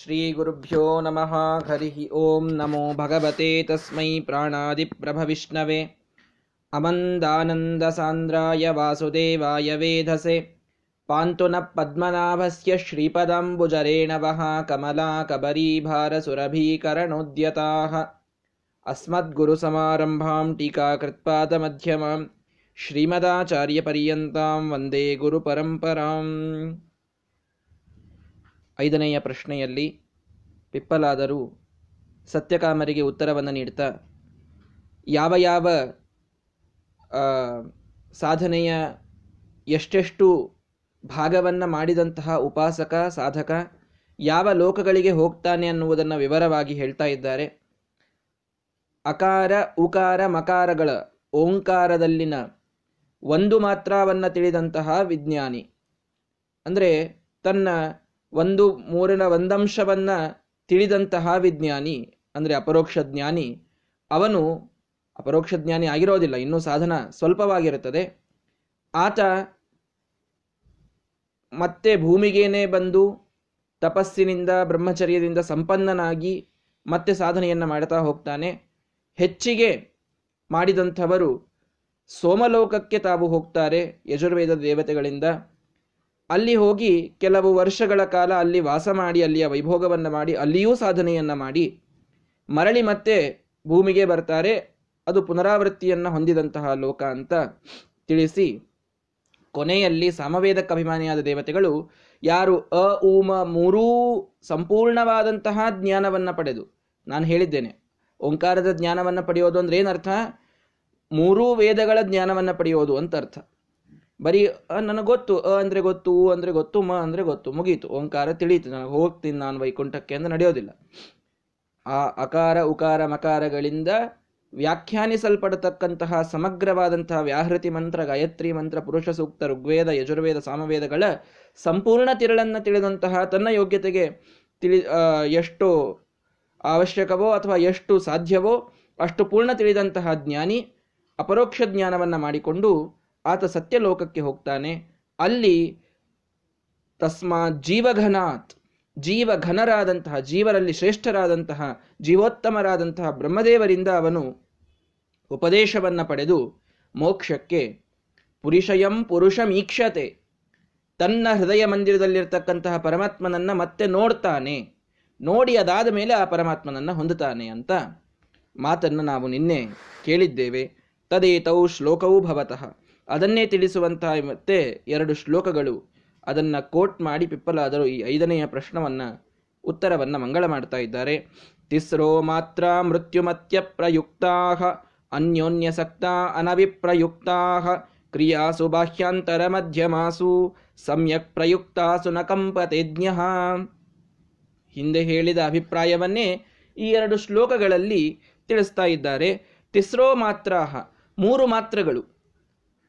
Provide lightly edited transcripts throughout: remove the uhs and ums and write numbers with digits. ಶ್ರೀಗುರುಭ್ಯೋ ನಮಃ ಹರಿಃ ಓಂ ನಮೋ ಭಗವತೆ ತಸ್ಮೈ ಪ್ರಾಣಾದಿಪ್ರಭವಿಷ್ಣವೆ ಅಮಂದಾನಂದಸಾಂದ್ರಾಯ ವಾಸುದೇವಾಯ ವೇಧಸೆ ಪಾಂತುನಃ ಪದ್ಮನಾಭಸ್ಯ ಶ್ರೀಪದಾಂಬುಜರೇಣ ವಃ ಕಮಲಾಕಬರೀಭಾರಸುರಭೀಕರಣೋದ್ಯತಾಃ ಅಸ್ಮದ್ಗುರುಸಮಾರಂಭಾಂ ಟೀಕಾಕೃತ್ಪಾದಮಧ್ಯಮಾಂ ಶ್ರೀಮದಾಚಾರ್ಯಪರ್ಯಂತಾಂ ವಂದೇ ಗುರುಪರಂಪರಾಂ. 5ನೆಯ ಪ್ರಶ್ನೆಯಲ್ಲಿ ಪಿಪ್ಪಲಾದರು ಸತ್ಯಕಾಮರಿಗೆ ಉತ್ತರವನ್ನು ನೀಡ್ತಾ ಯಾವ ಯಾವ ಸಾಧನೆಯ ಎಷ್ಟೆಷ್ಟು ಭಾಗವನ್ನು ಮಾಡಿದಂತಹ ಉಪಾಸಕ ಸಾಧಕ ಯಾವ ಲೋಕಗಳಿಗೆ ಹೋಗ್ತಾನೆ ಅನ್ನುವುದನ್ನು ವಿವರವಾಗಿ ಹೇಳ್ತಾ ಇದ್ದಾರೆ. ಅಕಾರ ಉಕಾರ ಮಕಾರಗಳ ಓಂಕಾರದಲ್ಲಿನ ಒಂದು ಮಾತ್ರವನ್ನು ತಿಳಿದಂತಹ ವಿಜ್ಞಾನಿ, ಅಂದರೆ ತನ್ನ ಒಂದು ಮೂರನ ಒಂದಂಶವನ್ನು ತಿಳಿದಂತಹ ವಿಜ್ಞಾನಿ, ಅಂದರೆ ಅಪರೋಕ್ಷ ಜ್ಞಾನಿ. ಅವನು ಅಪರೋಕ್ಷ ಜ್ಞಾನಿ ಆಗಿರೋದಿಲ್ಲ, ಇನ್ನೂ ಸಾಧನ ಸ್ವಲ್ಪವಾಗಿರುತ್ತದೆ. ಆತ ಮತ್ತೆ ಭೂಮಿಗೇನೆ ಬಂದು ತಪಸ್ಸಿನಿಂದ ಬ್ರಹ್ಮಚರ್ಯದಿಂದ ಸಂಪನ್ನನಾಗಿ ಮತ್ತೆ ಸಾಧನೆಯನ್ನು ಮಾಡ್ತಾ ಹೋಗ್ತಾನೆ. ಹೆಚ್ಚಿಗೆ ಮಾಡಿದಂಥವರು ಸೋಮಲೋಕಕ್ಕೆ ತಾವು ಹೋಗ್ತಾರೆ ಯಜುರ್ವೇದ ದೇವತೆಗಳಿಂದ. ಅಲ್ಲಿ ಹೋಗಿ ಕೆಲವು ವರ್ಷಗಳ ಕಾಲ ಅಲ್ಲಿ ವಾಸ ಮಾಡಿ, ಅಲ್ಲಿಯ ವೈಭೋಗವನ್ನು ಮಾಡಿ, ಅಲ್ಲಿಯೂ ಸಾಧನೆಯನ್ನು ಮಾಡಿ ಮರಳಿ ಮತ್ತೆ ಭೂಮಿಗೆ ಬರ್ತಾರೆ. ಅದು ಪುನರಾವೃತ್ತಿಯನ್ನು ಹೊಂದಿದಂತಹ ಲೋಕ ಅಂತ ತಿಳಿಸಿ, ಕೊನೆಯಲ್ಲಿ ಸಾಮವೇದಕ್ಕೆ ಅಭಿಮಾನಿಯಾದ ದೇವತೆಗಳು ಯಾರು ಅ ಊಮ ಮೂರೂ ಸಂಪೂರ್ಣವಾದಂತಹ ಜ್ಞಾನವನ್ನು ಪಡೆದು, ನಾನು ಹೇಳಿದ್ದೇನೆ ಓಂಕಾರದ ಜ್ಞಾನವನ್ನು ಪಡೆಯೋದು ಅಂದರೆ ಏನರ್ಥ, ಮೂರೂ ವೇದಗಳ ಜ್ಞಾನವನ್ನು ಪಡೆಯೋದು ಅಂತ ಅರ್ಥ. ಬರೀ ನನಗೆ ಗೊತ್ತು, ಅ ಅಂದರೆ ಗೊತ್ತು, ಊ ಅಂದರೆ ಗೊತ್ತು, ಮ ಅಂದರೆ ಗೊತ್ತು, ಮುಗೀತು, ಓಂಕಾರ ತಿಳಿಯಿತು, ನನಗೆ ಹೋಗ್ತೀನಿ ನಾನು ವೈಕುಂಠಕ್ಕೆ ಅಂತ ನಡೆಯೋದಿಲ್ಲ. ಆ ಅಕಾರ ಉಕಾರ ಮಕಾರಗಳಿಂದ ವ್ಯಾಖ್ಯಾನಿಸಲ್ಪಡತಕ್ಕಂತಹ ಸಮಗ್ರವಾದಂತಹ ವ್ಯಾಹೃತಿ ಮಂತ್ರ, ಗಾಯತ್ರಿ ಮಂತ್ರ, ಪುರುಷ ಸೂಕ್ತ, ಋಗ್ವೇದ, ಯಜುರ್ವೇದ, ಸಾಮವೇದಗಳ ಸಂಪೂರ್ಣ ತಿರಳನ್ನು ತಿಳಿದಂತಹ, ತನ್ನ ಯೋಗ್ಯತೆಗೆ ಎಷ್ಟು ಅವಶ್ಯಕವೋ ಅಥವಾ ಎಷ್ಟು ಸಾಧ್ಯವೋ ಅಷ್ಟು ಪೂರ್ಣ ತಿಳಿದಂತಹ ಜ್ಞಾನಿ ಅಪರೋಕ್ಷ ಜ್ಞಾನವನ್ನು ಮಾಡಿಕೊಂಡು ಆತ ಸತ್ಯಲೋಕಕ್ಕೆ ಹೋಗ್ತಾನೆ. ಅಲ್ಲಿ ತಸ್ಮಾತ್ ಜೀವಘನಾತ್, ಜೀವಘನರಾದಂತಹ, ಜೀವರಲ್ಲಿ ಶ್ರೇಷ್ಠರಾದಂತಹ, ಜೀವೋತ್ತಮರಾದಂತಹ ಬ್ರಹ್ಮದೇವರಿಂದ ಅವನು ಉಪದೇಶವನ್ನು ಪಡೆದು ಮೋಕ್ಷಕ್ಕೆ ಪುರುಷಯಂ ಪುರುಷಮೀಕ್ಷತೆ, ತನ್ನ ಹೃದಯ ಮಂದಿರದಲ್ಲಿರ್ತಕ್ಕಂತಹ ಪರಮಾತ್ಮನನ್ನು ಮತ್ತೆ ನೋಡ್ತಾನೆ, ನೋಡಿ ಅದಾದ ಮೇಲೆ ಆ ಪರಮಾತ್ಮನನ್ನು ಹೊಂದುತ್ತಾನೆ ಅಂತ ಮಾತನ್ನು ನಾವು ನಿನ್ನೆ ಕೇಳಿದ್ದೇವೆ. ತದೇತೌ ಶ್ಲೋಕವೂ ಭವತಃ, ಅದನ್ನೇ ತಿಳಿಸುವಂತಹ ಮತ್ತೆ ಎರಡು ಶ್ಲೋಕಗಳು. ಅದನ್ನು ಕೋಟ್ ಮಾಡಿ ಪಿಪ್ಪಲಾದರು ಈ 5ನೆಯ ಪ್ರಶ್ನವನ್ನು ಉತ್ತರವನ್ನು ಮಂಗಳ ಮಾಡ್ತಾ ಇದ್ದಾರೆ. ತಿಸ್ರೋ ಮಾತ್ರ ಮೃತ್ಯುಮತ್ಯ ಪ್ರಯುಕ್ತಾಃ ಅನ್ಯೋನ್ಯಸಕ್ತಾ ಅನವಿಪ್ರಯುಕ್ತಾಃ ಕ್ರಿಯಾಸು ಬಾಹ್ಯಾಂತರ ಮಧ್ಯಮಾಸು ಸಮ್ಯಕ್ ಪ್ರಯುಕ್ತಾಸು ನ ಕಂಪತೆಜ್ಞಃ. ಹಿಂದೆ ಹೇಳಿದ ಅಭಿಪ್ರಾಯವನ್ನೇ ಈ ಎರಡು ಶ್ಲೋಕಗಳಲ್ಲಿ ತಿಳಿಸ್ತಾ ಇದ್ದಾರೆ. ತಿಸ್ರೋ ಮಾತ್ರಾಹ, ಮೂರು ಮಾತ್ರಗಳು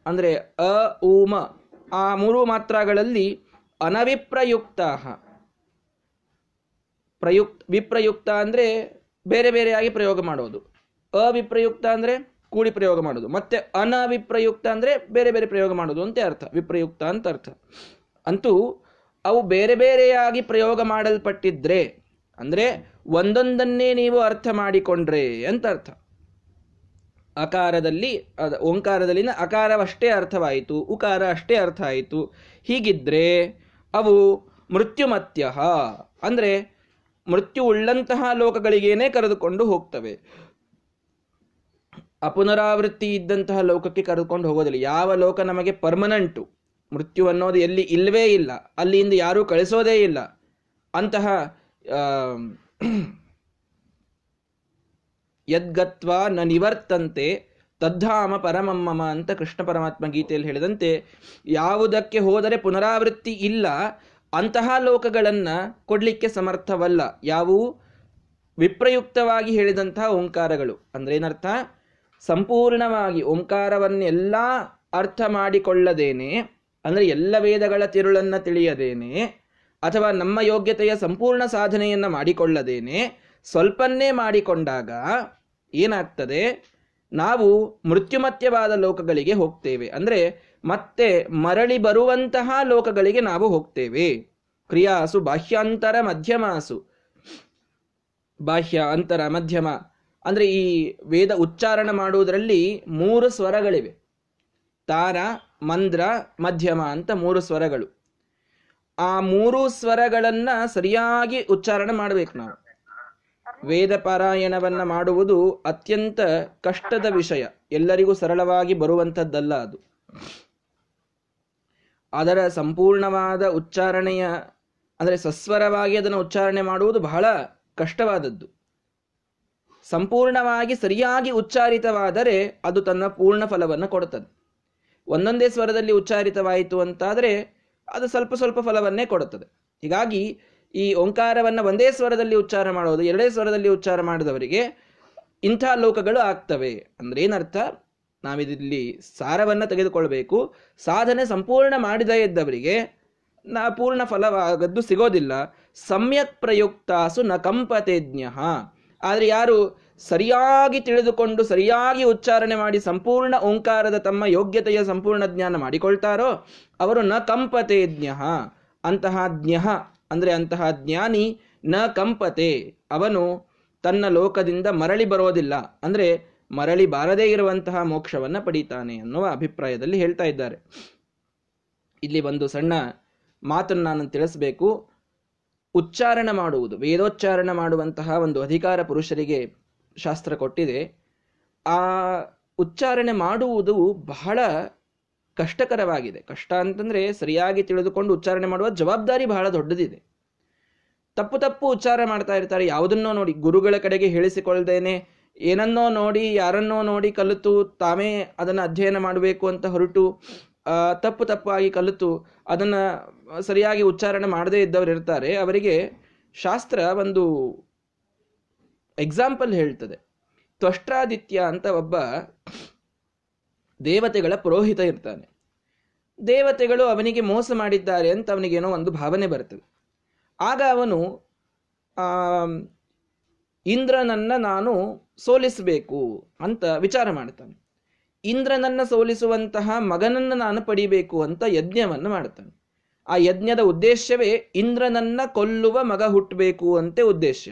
ಅಂದರೆ ಅ ಊಮ, ಆ ಮೂರು ಮಾತ್ರಗಳಲ್ಲಿ ಅನವಿಪ್ರಯುಕ್ತಾಹ, ವಿಪ್ರಯುಕ್ತ ಅಂದರೆ ಬೇರೆ ಬೇರೆಯಾಗಿ ಪ್ರಯೋಗ ಮಾಡೋದು, ಅವಿಪ್ರಯುಕ್ತ ಅಂದರೆ ಕೂಡಿ ಪ್ರಯೋಗ ಮಾಡೋದು, ಮತ್ತೆ ಅನವಿಪ್ರಯುಕ್ತ ಅಂದರೆ ಬೇರೆ ಬೇರೆ ಪ್ರಯೋಗ ಮಾಡೋದು ಅಂತ ಅರ್ಥ, ವಿಪ್ರಯುಕ್ತ ಅಂತ ಅರ್ಥ. ಅಂತೂ ಅವು ಬೇರೆ ಬೇರೆಯಾಗಿ ಪ್ರಯೋಗ ಮಾಡಲ್ಪಟ್ಟಿದ್ರೆ ಅಂದರೆ ಒಂದೊಂದನ್ನೇ ನೀವು ಅರ್ಥ ಮಾಡಿಕೊಂಡ್ರೆ ಅಂತ ಅರ್ಥ. ಅಕಾರದಲ್ಲಿ ಓಂಕಾರದಲ್ಲಿನ ಅಕಾರವಷ್ಟೇ ಅರ್ಥವಾಯಿತು, ಉಕಾರ ಅಷ್ಟೇ ಅರ್ಥ ಆಯಿತು. ಹೀಗಿದ್ದರೆ ಅವು ಮೃತ್ಯುಮತ್ಯ ಅಂದರೆ ಮೃತ್ಯು ಉಳ್ಳಂತಹ ಲೋಕಗಳಿಗೇನೆ ಕರೆದುಕೊಂಡು ಹೋಗ್ತವೆ, ಅಪುನರಾವೃತ್ತಿ ಇದ್ದಂತಹ ಲೋಕಕ್ಕೆ ಕರೆದುಕೊಂಡು ಹೋಗೋದಿಲ್ಲ. ಯಾವ ಲೋಕ ನಮಗೆ ಪರ್ಮನೆಂಟು, ಮೃತ್ಯು ಅನ್ನೋದು ಎಲ್ಲಿ ಇಲ್ಲವೇ ಇಲ್ಲ, ಅಲ್ಲಿಂದ ಯಾರೂ ಕಳಿಸೋದೇ ಇಲ್ಲ, ಅಂತಹ ಯದ್ಗತ್ವ ನ ನಿವರ್ತಂತೆ ತದ್ಧಾಮ ಪರಮಮ್ಮಮ ಅಂತ ಕೃಷ್ಣ ಪರಮಾತ್ಮ ಗೀತೆಯಲ್ಲಿ ಹೇಳಿದಂತೆ ಯಾವುದಕ್ಕೆ ಹೋದರೆ ಪುನರಾವೃತ್ತಿ ಇಲ್ಲ ಅಂತಹ ಲೋಕಗಳನ್ನು ಕೊಡಲಿಕ್ಕೆ ಸಮರ್ಥವಲ್ಲ. ಯಾವುವು? ವಿಪ್ರಯುಕ್ತವಾಗಿ ಹೇಳಿದಂತಹ ಓಂಕಾರಗಳು. ಅಂದರೆ ಏನರ್ಥ? ಸಂಪೂರ್ಣವಾಗಿ ಓಂಕಾರವನ್ನೆಲ್ಲ ಅರ್ಥ ಮಾಡಿಕೊಳ್ಳದೇನೆ, ಅಂದರೆ ಎಲ್ಲ ವೇದಗಳ ತಿರುಳನ್ನು ತಿಳಿಯದೇನೆ, ಅಥವಾ ನಮ್ಮ ಯೋಗ್ಯತೆಯ ಸಂಪೂರ್ಣ ಸಾಧನೆಯನ್ನು ಮಾಡಿಕೊಳ್ಳದೇನೆ ಸ್ವಲ್ಪನ್ನೇ ಮಾಡಿಕೊಂಡಾಗ ಏನಾಗ್ತದೆ, ನಾವು ಮೃತ್ಯುಮತ್ಯವಾದ ಲೋಕಗಳಿಗೆ ಹೋಗ್ತೇವೆ. ಅಂದರೆ ಮತ್ತೆ ಮರಳಿ ಬರುವಂತಹ ಲೋಕಗಳಿಗೆ ನಾವು ಹೋಗ್ತೇವೆ. ಕ್ರಿಯಾಸು ಬಾಹ್ಯಾಂತರ ಮಧ್ಯಮಾಸು, ಬಾಹ್ಯ, ಅಂತರ, ಮಧ್ಯಮ. ಅಂದರೆ ಈ ವೇದ ಉಚ್ಚಾರಣ ಮಾಡುವುದರಲ್ಲಿ 3 ಸ್ವರಗಳಿವೆ. ತಾರ, ಮಂದ್ರ, ಮಧ್ಯಮ ಅಂತ 3 ಸ್ವರಗಳು. ಆ 3 ಸ್ವರಗಳನ್ನ ಸರಿಯಾಗಿ ಉಚ್ಚಾರಣೆ ಮಾಡಬೇಕು ನಾವು. ವೇದ ಪಾರಾಯಣವನ್ನ ಮಾಡುವುದು ಅತ್ಯಂತ ಕಷ್ಟದ ವಿಷಯ, ಎಲ್ಲರಿಗೂ ಸರಳವಾಗಿ ಬರುವಂಥದ್ದಲ್ಲ ಅದು. ಅದರ ಸಂಪೂರ್ಣವಾದ ಉಚ್ಚಾರಣೆಯ ಅಂದರೆ ಸಸ್ವರವಾಗಿ ಅದನ್ನು ಉಚ್ಚಾರಣೆ ಮಾಡುವುದು ಬಹಳ ಕಷ್ಟವಾದದ್ದು. ಸಂಪೂರ್ಣವಾಗಿ ಸರಿಯಾಗಿ ಉಚ್ಚಾರಿತವಾದರೆ ಅದು ತನ್ನ ಪೂರ್ಣ ಫಲವನ್ನು ಕೊಡುತ್ತದೆ. ಒಂದೊಂದೇ ಸ್ವರದಲ್ಲಿ ಉಚ್ಚಾರಿತವಾಯಿತು ಅಂತಾದರೆ ಅದು ಸ್ವಲ್ಪ ಸ್ವಲ್ಪ ಫಲವನ್ನೇ ಕೊಡುತ್ತದೆ. ಹೀಗಾಗಿ ಈ ಓಂಕಾರವನ್ನು ಒಂದೇ ಸ್ವರದಲ್ಲಿ ಉಚ್ಚಾರ ಮಾಡೋದು, ಎರಡೇ ಸ್ವರದಲ್ಲಿ ಉಚ್ಚಾರ ಮಾಡಿದವರಿಗೆ ಇಂಥ ಲೋಕಗಳು ಆಗ್ತವೆ. ಅಂದ್ರೆ ಏನರ್ಥ? ನಾವಿದಿಲ್ಲಿ ಸಾರವನ್ನು ತೆಗೆದುಕೊಳ್ಬೇಕು. ಸಾಧನೆ ಸಂಪೂರ್ಣ ಮಾಡದೇ ಇದ್ದವರಿಗೆ ಪೂರ್ಣ ಫಲವಾಗದ್ದು ಸಿಗೋದಿಲ್ಲ. ಸಮ್ಯಕ್ ಪ್ರಯುಕ್ತಾಸು ನ ಕಂಪತೆ ಜ್ಞಃ. ಆದರೆ ಯಾರು ಸರಿಯಾಗಿ ತಿಳಿದುಕೊಂಡು ಸರಿಯಾಗಿ ಉಚ್ಚಾರಣೆ ಮಾಡಿ ಸಂಪೂರ್ಣ ಓಂಕಾರದ ತಮ್ಮ ಯೋಗ್ಯತೆಯ ಸಂಪೂರ್ಣ ಜ್ಞಾನ ಮಾಡಿಕೊಳ್ತಾರೋ ಅವರು ನ ಕಂಪತೆ ಜ್ಞಃ. ಅಂತಹ ಜ್ಞಃ ಅಂದರೆ ಅಂತಹ ಜ್ಞಾನಿ ನ ಕಂಪತೆ, ಅವನು ತನ್ನ ಲೋಕದಿಂದ ಮರಳಿ ಬರೋದಿಲ್ಲ, ಅಂದರೆ ಮರಳಿ ಬಾರದೇ ಇರುವಂತಹ ಮೋಕ್ಷವನ್ನು ಪಡೀತಾನೆ ಅನ್ನುವ ಅಭಿಪ್ರಾಯದಲ್ಲಿ ಹೇಳ್ತಾ ಇದ್ದಾರೆ. ಇಲ್ಲಿ ಒಂದು ಸಣ್ಣ ಮಾತನ್ನು ನಾನು ತಿಳಿಸಬೇಕು. ಉಚ್ಚಾರಣ ಮಾಡುವುದು, ವೇದೋಚ್ಚಾರಣ ಮಾಡುವಂತಹ ಒಂದು ಅಧಿಕಾರ ಪುರುಷರಿಗೆ ಶಾಸ್ತ್ರ ಕೊಟ್ಟಿದೆ. ಆ ಉಚ್ಚಾರಣೆ ಮಾಡುವುದು ಬಹಳ ಕಷ್ಟಕರವಾಗಿದೆ. ಕಷ್ಟ ಅಂತಂದರೆ ಸರಿಯಾಗಿ ತಿಳಿದುಕೊಂಡು ಉಚ್ಚಾರಣೆ ಮಾಡುವ ಜವಾಬ್ದಾರಿ ಬಹಳ ದೊಡ್ಡದಿದೆ. ತಪ್ಪು ತಪ್ಪು ಉಚ್ಚಾರ ಮಾಡ್ತಾ ಇರ್ತಾರೆ, ಯಾವುದನ್ನೋ ನೋಡಿ, ಗುರುಗಳ ಕಡೆಗೆ ಹೇಳಿಸಿಕೊಳ್ಳದೇನೆ ಏನನ್ನೋ ನೋಡಿ, ಯಾರನ್ನೋ ನೋಡಿ ಕಲಿತು ತಾವೇ ಅದನ್ನು ಅಧ್ಯಯನ ಮಾಡಬೇಕು ಅಂತ ಹೊರಟು ತಪ್ಪು ತಪ್ಪಾಗಿ ಕಲಿತು ಅದನ್ನು ಸರಿಯಾಗಿ ಉಚ್ಚಾರಣೆ ಮಾಡದೇ ಇದ್ದವರು ಇರ್ತಾರೆ. ಅವರಿಗೆ ಶಾಸ್ತ್ರ ಒಂದು ಎಕ್ಸಾಂಪಲ್ ಹೇಳ್ತದೆ. ತ್ವಷ್ಟ್ರಾದಿತ್ಯ ಅಂತ ಒಬ್ಬ ದೇವತೆಗಳ ಪುರೋಹಿತ ಇರ್ತಾನೆ. ದೇವತೆಗಳು ಅವನಿಗೆ ಮೋಸ ಮಾಡಿದ್ದಾರೆ ಅಂತ ಅವನಿಗೇನೋ ಒಂದು ಭಾವನೆ ಬರ್ತದೆ. ಆಗ ಅವನು ಇಂದ್ರನನ್ನು ನಾನು ಸೋಲಿಸಬೇಕು ಅಂತ ವಿಚಾರ ಮಾಡ್ತಾನೆ. ಇಂದ್ರನನ್ನು ಸೋಲಿಸುವಂತಹ ಮಗನನ್ನು ನಾನು ಪಡಿಬೇಕು ಅಂತ ಯಜ್ಞವನ್ನು ಮಾಡ್ತಾನೆ. ಆ ಯಜ್ಞದ ಉದ್ದೇಶವೇ ಇಂದ್ರನನ್ನು ಕೊಲ್ಲುವ ಮಗ ಹುಟ್ಟಬೇಕು ಅಂತೆ ಉದ್ದೇಶ.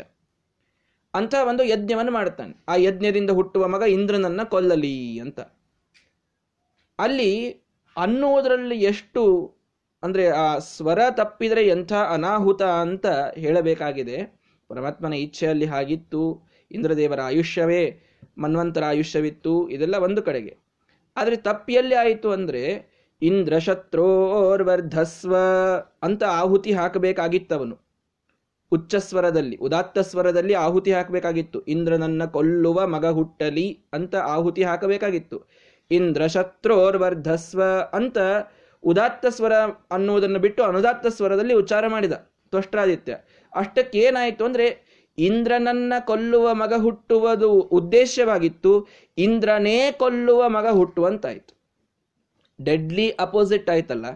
ಅಂತ ಒಂದು ಯಜ್ಞವನ್ನು ಮಾಡ್ತಾನೆ. ಆ ಯಜ್ಞದಿಂದ ಹುಟ್ಟುವ ಮಗ ಇಂದ್ರನನ್ನು ಕೊಲ್ಲಲಿ ಅಂತ. ಅಲ್ಲಿ ಅನ್ನುವುದರಲ್ಲಿ ಎಷ್ಟು ಅಂದರೆ ಆ ಸ್ವರ ತಪ್ಪಿದರೆ ಎಂಥ ಅನಾಹುತ ಅಂತ ಹೇಳಬೇಕಾಗಿದೆ. ಪರಮಾತ್ಮನ ಇಚ್ಛೆಯಲ್ಲಿ ಹಾಗಿತ್ತು, ಇಂದ್ರದೇವರ ಆಯುಷ್ಯವೇ, ಮನ್ವಂತರ ಆಯುಷ್ಯವಿತ್ತು, ಇದೆಲ್ಲ ಒಂದು ಕಡೆಗೆ. ಆದರೆ ತಪ್ಪಿಯಲ್ಲಿ ಆಯಿತು ಅಂದರೆ ಇಂದ್ರ ಶತ್ರೋರ್ವರ್ಧಸ್ವ ಅಂತ ಆಹುತಿ ಹಾಕಬೇಕಾಗಿತ್ತವನು. ಉಚ್ಚ ಸ್ವರದಲ್ಲಿ, ಉದಾತ್ತ ಸ್ವರದಲ್ಲಿ ಆಹುತಿ ಹಾಕಬೇಕಾಗಿತ್ತು. ಇಂದ್ರನನ್ನ ಕೊಲ್ಲುವ ಮಗ ಹುಟ್ಟಲಿ ಅಂತ ಆಹುತಿ ಹಾಕಬೇಕಾಗಿತ್ತು. ಇಂದ್ರ ಶತ್ರೋರ್ವರ್ಧಸ್ವ ಅಂತ ಉದಾತ್ತ ಸ್ವರ ಅನ್ನುವುದನ್ನು ಬಿಟ್ಟು ಅನುದಾತ್ತ ಸ್ವರದಲ್ಲಿ ಉಚ್ಚಾರ ಮಾಡಿದ ತ್ವಷ್ಟ್ರಾದಿತ್ಯ. ಅಷ್ಟಕ್ಕೇನಾಯಿತು ಅಂದರೆ ಇಂದ್ರನನ್ನ ಕೊಲ್ಲುವ ಮಗ ಹುಟ್ಟುವುದು ಉದ್ದೇಶವಾಗಿತ್ತು, ಇಂದ್ರನೇ ಕೊಲ್ಲುವ ಮಗ ಹುಟ್ಟುವಂತಾಯಿತು. ಡೆಡ್ಲಿ ಅಪೋಸಿಟ್ ಆಯ್ತಲ್ಲ.